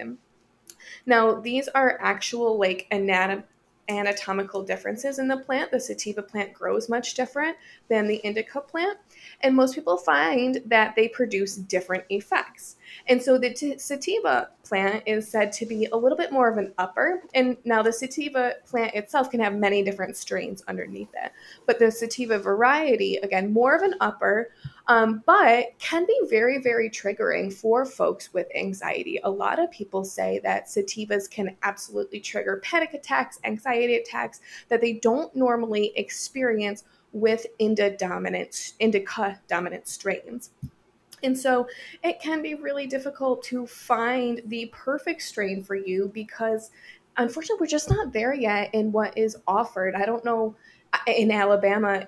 Now, these are actual like anatom- anatomical differences in the plant. The sativa plant grows much different than the indica plant. And most people find that they produce different effects. And so the t- sativa plant is said to be a little bit more of an upper. And now the sativa plant itself can have many different strains underneath it. But the sativa variety, again, more of an upper, um, but can be very, very triggering for folks with anxiety. A lot of people say that sativas can absolutely trigger panic attacks, anxiety attacks that they don't normally experience with indica dominant, indica dominant strains. And so it can be really difficult to find the perfect strain for you because unfortunately we're just not there yet in what is offered. I don't know, in Alabama,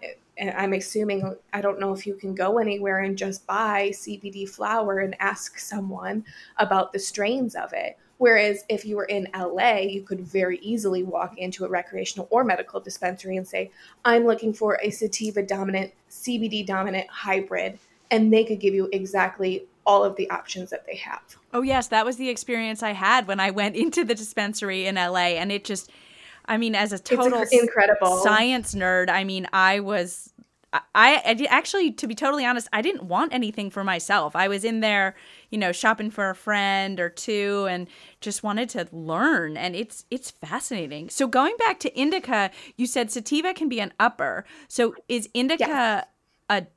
I'm assuming, I don't know if you can go anywhere and just buy C B D flower and ask someone about the strains of it. Whereas if you were in L A, you could very easily walk into a recreational or medical dispensary and say, I'm looking for a sativa dominant, C B D dominant hybrid. And they could give you exactly all of the options that they have. Oh, yes. That was the experience I had when I went into the dispensary in L A. And it just, I mean, as a total it's incredible science nerd, I mean, I was, I, I actually, to be totally honest, I didn't want anything for myself. I was in there, you know, shopping for a friend or two and just wanted to learn. And it's it's fascinating. So going back to indica, you said sativa can be an upper. So is indica yes. a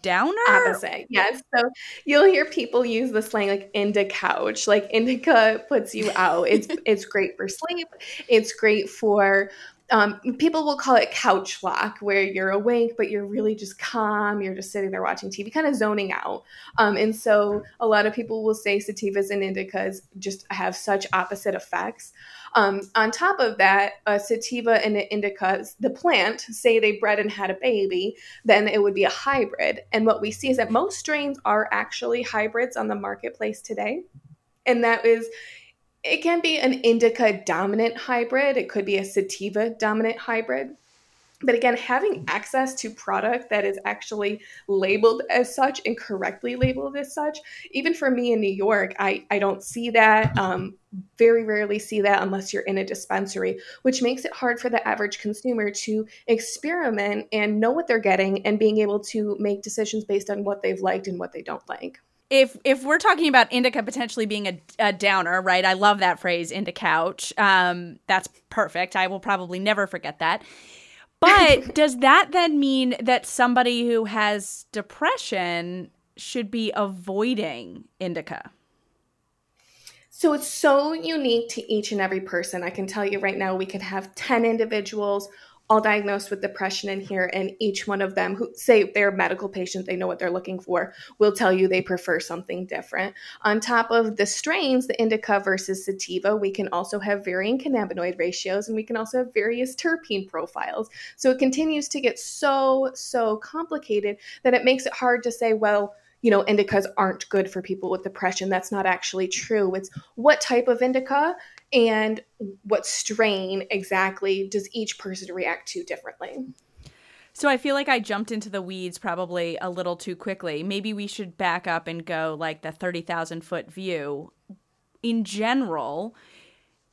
downer? Opposite. Yes. So you'll hear people use the slang like indica couch, like indica puts you out. It's it's great for sleep. It's great for um, people will call it couch lock, where you're awake, but you're really just calm. You're just sitting there watching T V, kind of zoning out. Um, and so a lot of people will say sativas and indicas just have such opposite effects. Um, on top of that, a sativa and an indica, the plant, say they bred and had a baby, then it would be a hybrid. And what we see is that most strains are actually hybrids on the marketplace today. And that is, it can be an indica dominant hybrid. It could be a sativa dominant hybrid. But again, having access to product that is actually labeled as such and correctly labeled as such, even for me in New York, I, I don't see that, um, very rarely see that unless you're in a dispensary, which makes it hard for the average consumer to experiment and know what they're getting and being able to make decisions based on what they've liked and what they don't like. If if we're talking about indica potentially being a, a downer, right? I love that phrase, indica couch. Um, that's perfect. I will probably never forget that. But does that then mean that somebody who has depression should be avoiding indica? So it's so unique to each and every person. I can tell you right now, we could have ten individuals all diagnosed with depression in here, and each one of them who say they're a medical patient, they know what they're looking for, will tell you they prefer something different. On top of the strains, the indica versus sativa, we can also have varying cannabinoid ratios, and we can also have various terpene profiles. So it continues to get so, so complicated that it makes it hard to say, well, you know, indicas aren't good for people with depression. That's not actually true. It's what type of indica and what strain exactly does each person react to differently. So I feel like I jumped into the weeds probably a little too quickly. Maybe we should back up and go like the thirty thousand foot view. In general,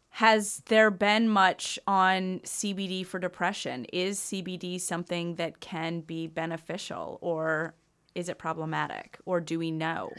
has there been much on C B D for depression? Is C B D something that can be beneficial, or is it problematic, or do we know?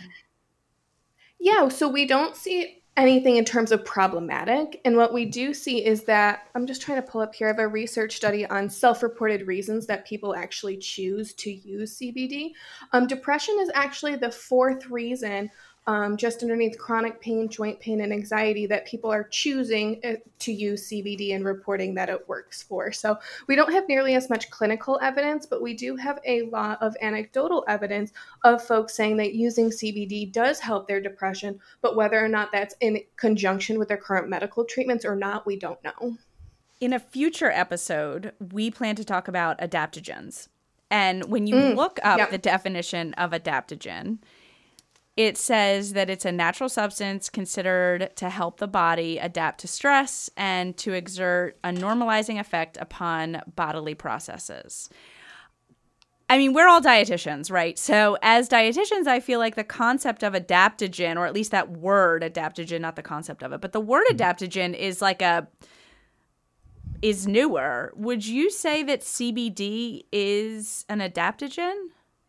Yeah, so we don't see anything in terms of problematic. And what we do see is that, I'm just trying to pull up here, I have a research study on self-reported reasons that people actually choose to use C B D. Um, depression is actually the fourth reason um, just underneath chronic pain, joint pain, and anxiety that people are choosing to use C B D and reporting that it works for. So we don't have nearly as much clinical evidence, but we do have a lot of anecdotal evidence of folks saying that using C B D does help their depression, but whether or not that's in conjunction with their current medical treatments or not, we don't know. In a future episode, we plan to talk about adaptogens. And when you mm, look up yeah. the definition of adaptogen, it says that it's a natural substance considered to help the body adapt to stress and to exert a normalizing effect upon bodily processes. I mean, we're all dietitians, right? So as dietitians, I feel like the concept of adaptogen, or at least that word adaptogen, not the concept of it, but the word adaptogen is like a... is newer. Would you say that C B D is an adaptogen?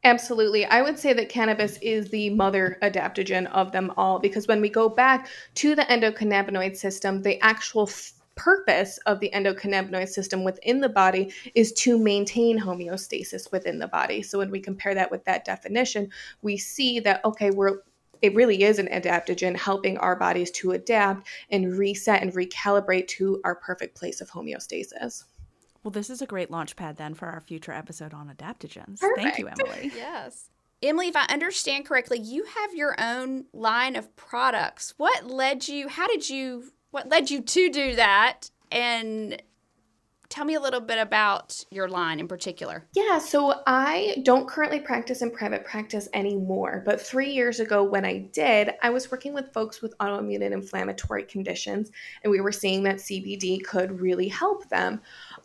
Absolutely. I would say that cannabis is the mother adaptogen of them all, because when we go back to the endocannabinoid system, the actual f- purpose of the endocannabinoid system within the body is to maintain homeostasis within the body. So when we compare that with that definition, we see that, okay, we're It really is an adaptogen helping our bodies to adapt and reset and recalibrate to our perfect place of homeostasis. Well, this is a great launch pad then for our future episode on adaptogens. Perfect. Thank you, Emily. Yes. Emily, if I understand correctly, you have your own line of products. What led you, how did you, what led you to do that? And tell me a little bit about your line in particular. Yeah, so I don't currently practice in private practice anymore, but three years ago when I did, I was working with folks with autoimmune and inflammatory conditions, and we were seeing that C B D could really help them.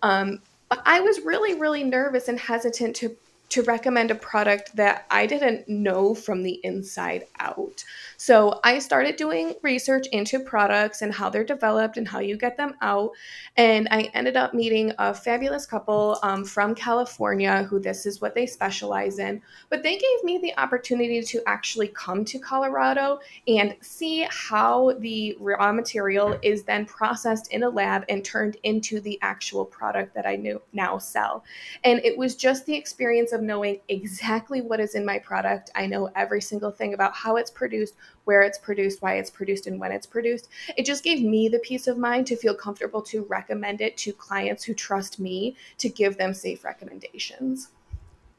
Um, but I was really, really nervous and hesitant to to recommend a product that I didn't know from the inside out. So I started doing research into products and how they're developed and how you get them out. And I ended up meeting a fabulous couple um, from California who this is what they specialize in. But they gave me the opportunity to actually come to Colorado and see how the raw material is then processed in a lab and turned into the actual product that I knew, now sell. And it was just the experience of knowing exactly what is in my product. I know every single thing about how it's produced, where it's produced, why it's produced, and when it's produced. It just gave me the peace of mind to feel comfortable to recommend it to clients who trust me to give them safe recommendations.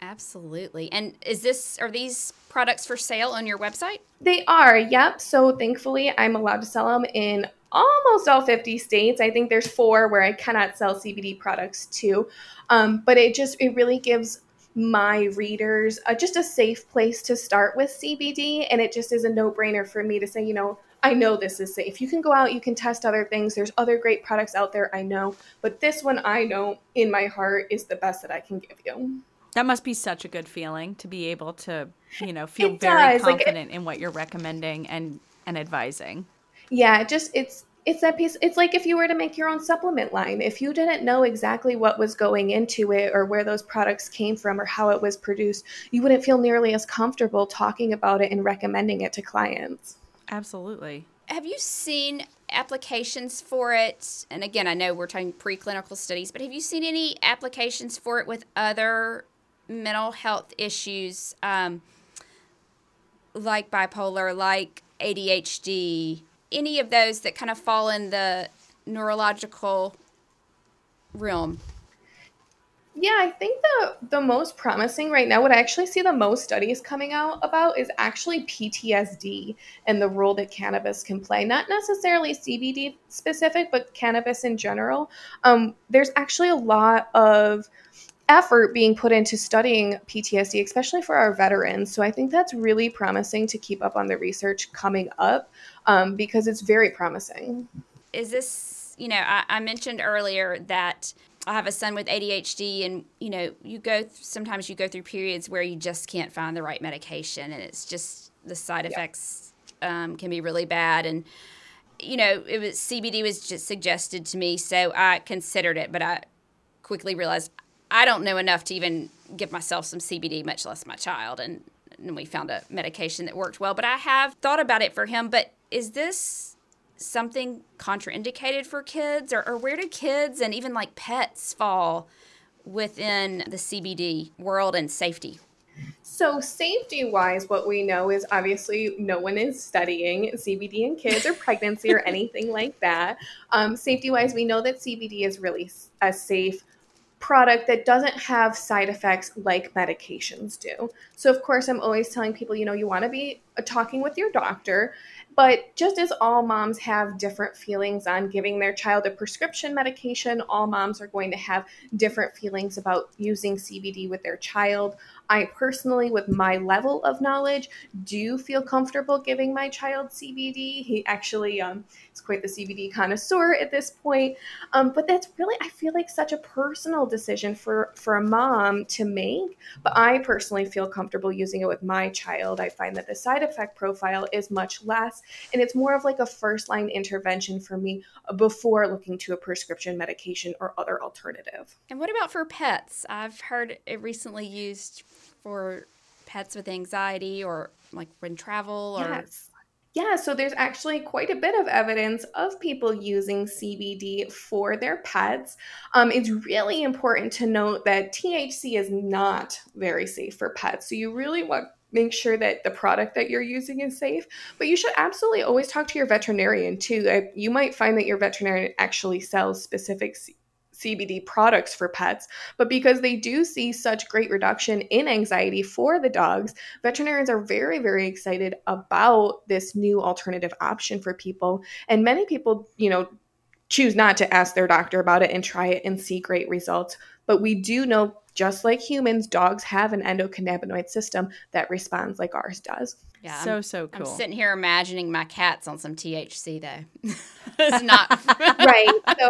Absolutely. And is this, are these products for sale on your website? They are. Yep. So thankfully I'm allowed to sell them in almost all fifty states. I think there's four where I cannot sell C B D products to. Um, but it just, it really gives my readers uh, just a safe place to start with C B D. And it just is a no-brainer for me to say, you know, I know this is safe. You can go out, you can test other things. There's other great products out there, I know. But this one I know in my heart is the best that I can give you. That must be such a good feeling to be able to, you know, feel very confident like it, in what you're recommending and, and advising. Yeah, it just it's It's that piece. It's like if you were to make your own supplement line, if you didn't know exactly what was going into it or where those products came from or how it was produced, you wouldn't feel nearly as comfortable talking about it and recommending it to clients. Absolutely. Have you seen applications for it? And again, I know we're talking preclinical studies, but have you seen any applications for it with other mental health issues, um, like bipolar, like A D H D? Any of those that kind of fall in the neurological realm? Yeah, I think the, the most promising right now, what I actually see the most studies coming out about is actually P T S D and the role that cannabis can play. Not necessarily C B D specific, but cannabis in general. Um, there's actually a lot of effort being put into studying P T S D, especially for our veterans. So I think that's really promising to keep up on the research coming up um, because it's very promising. Is this, you know, I, I mentioned earlier that I have a son with A D H D and, you know, you go, th- sometimes you go through periods where you just can't find the right medication and it's just the side effects yeah. um, can be really bad. And, you know, it was C B D was just suggested to me. So I considered it, but I quickly realized I don't know enough to even give myself some C B D, much less my child. And, and we found a medication that worked well. But I have thought about it for him. But is this something contraindicated for kids? Or, or where do kids and even like pets fall within the C B D world and safety? So safety-wise, what we know is obviously no one is studying C B D in kids or pregnancy or anything like that. Um, safety-wise, we know that C B D is really a safe product that doesn't have side effects like medications do. So of course, I'm always telling people, you know, you want to be talking with your doctor, but just as all moms have different feelings on giving their child a prescription medication, all moms are going to have different feelings about using C B D with their child. I personally, with my level of knowledge, do feel comfortable giving my child C B D. He actually um, is quite the C B D connoisseur at this point. Um, but that's really, I feel like such a personal decision for, for a mom to make. But I personally feel comfortable using it with my child. I find that the side effect profile is much less, and it's more of like a first-line intervention for me before looking to a prescription medication or other alternative. And what about for pets? I've heard it recently used for pets with anxiety or like when travel or... Yes. Yeah, so there's actually quite a bit of evidence of people using C B D for their pets. Um, it's really important to note that T H C is not very safe for pets. So you really want... make sure that the product that you're using is safe, but you should absolutely always talk to your veterinarian too. You might find that your veterinarian actually sells specific C- CBD products for pets, but because they do see such great reduction in anxiety for the dogs, veterinarians are very, very excited about this new alternative option for people. And many people, you know, choose not to ask their doctor about it and try it and see great results. But we do know, just like humans, dogs have an endocannabinoid system that responds like ours does. Yeah, so, so cool. I'm sitting here imagining my cat's on some T H C, though. It's not. Right. So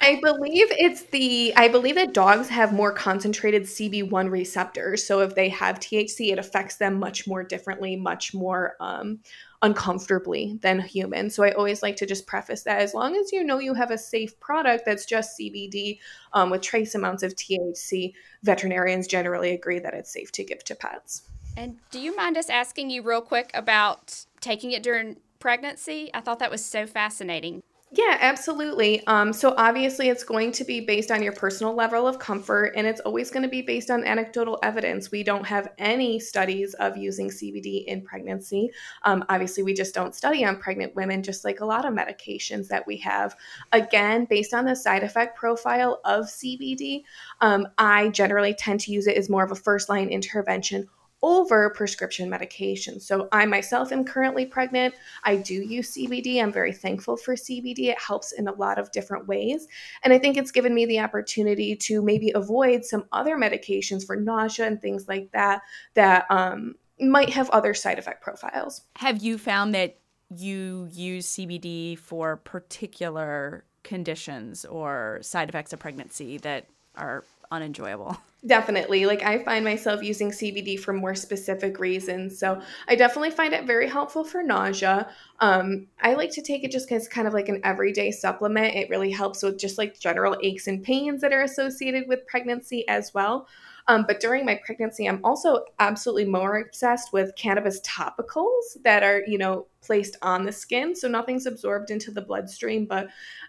I believe it's the, I believe that dogs have more concentrated C B one receptors. So if they have T H C, it affects them much more differently, much more um, uncomfortably than humans. So I always like to just preface that as long as you know you have a safe product that's just C B D um, with trace amounts of T H C, veterinarians generally agree that it's safe to give to pets. And do you mind us asking you real quick about taking it during pregnancy? I thought that was so fascinating. Yeah, absolutely. Um, so obviously it's going to be based on your personal level of comfort, and it's always going to be based on anecdotal evidence. We don't have any studies of using C B D in pregnancy. Um, obviously, we just don't study on pregnant women, just like a lot of medications that we have. Again, based on the side effect profile of C B D, um, I generally tend to use it as more of a first-line intervention over prescription medication. So I myself am currently pregnant. I do use C B D. I'm very thankful for C B D. It helps in a lot of different ways. And I think it's given me the opportunity to maybe avoid some other medications for nausea and things like that, that um, might have other side effect profiles. Have you found that you use C B D for particular conditions or side effects of pregnancy that are unenjoyable? Definitely. Like I find myself using C B D for more specific reasons. So I definitely find it very helpful for nausea. Um, I like to take it just because it's kind of like an everyday supplement. It really helps with just like general aches and pains that are associated with pregnancy as well. Um, but during my pregnancy, I'm also absolutely more obsessed with cannabis topicals that are, you know, placed on the skin. So nothing's absorbed into the bloodstream. But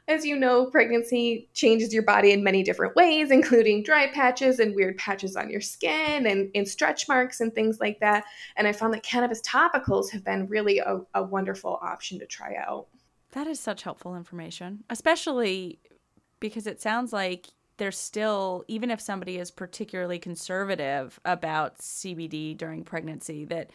as you know, pregnancy changes your body in many different ways, including dry patches and weird patches on your skin and, and stretch marks and things like that. And I found that cannabis topicals have been really a, a wonderful option to try out. That is such helpful information, especially because it sounds like there's still, even if somebody is particularly conservative about C B D during pregnancy, that,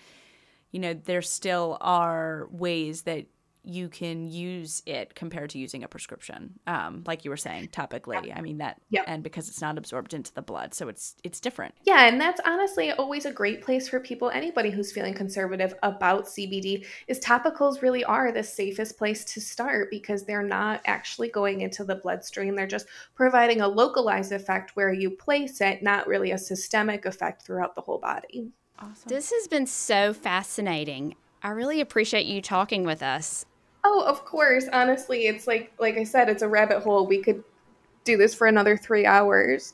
you know, there still are ways that you can use it compared to using a prescription, um, like you were saying, topically. Yeah. I mean that, yeah. And because it's not absorbed into the blood, so it's it's different. Yeah, and that's honestly always a great place for people. Anybody who's feeling conservative about C B D is topicals really are the safest place to start because they're not actually going into the bloodstream. They're just providing a localized effect where you place it, not really a systemic effect throughout the whole body. Awesome. This has been so fascinating. I really appreciate you talking with us. Oh, of course. Honestly, it's like, like I said, it's a rabbit hole. We could do this for another three hours.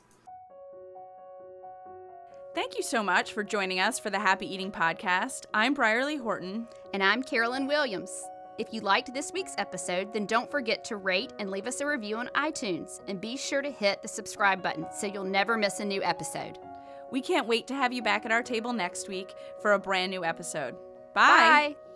Thank you so much for joining us for the Happy Eating Podcast. I'm Brierley Horton. And I'm Carolyn Williams. If you liked this week's episode, then don't forget to rate and leave us a review on iTunes. And be sure to hit the subscribe button so you'll never miss a new episode. We can't wait to have you back at our table next week for a brand new episode. Bye! Bye.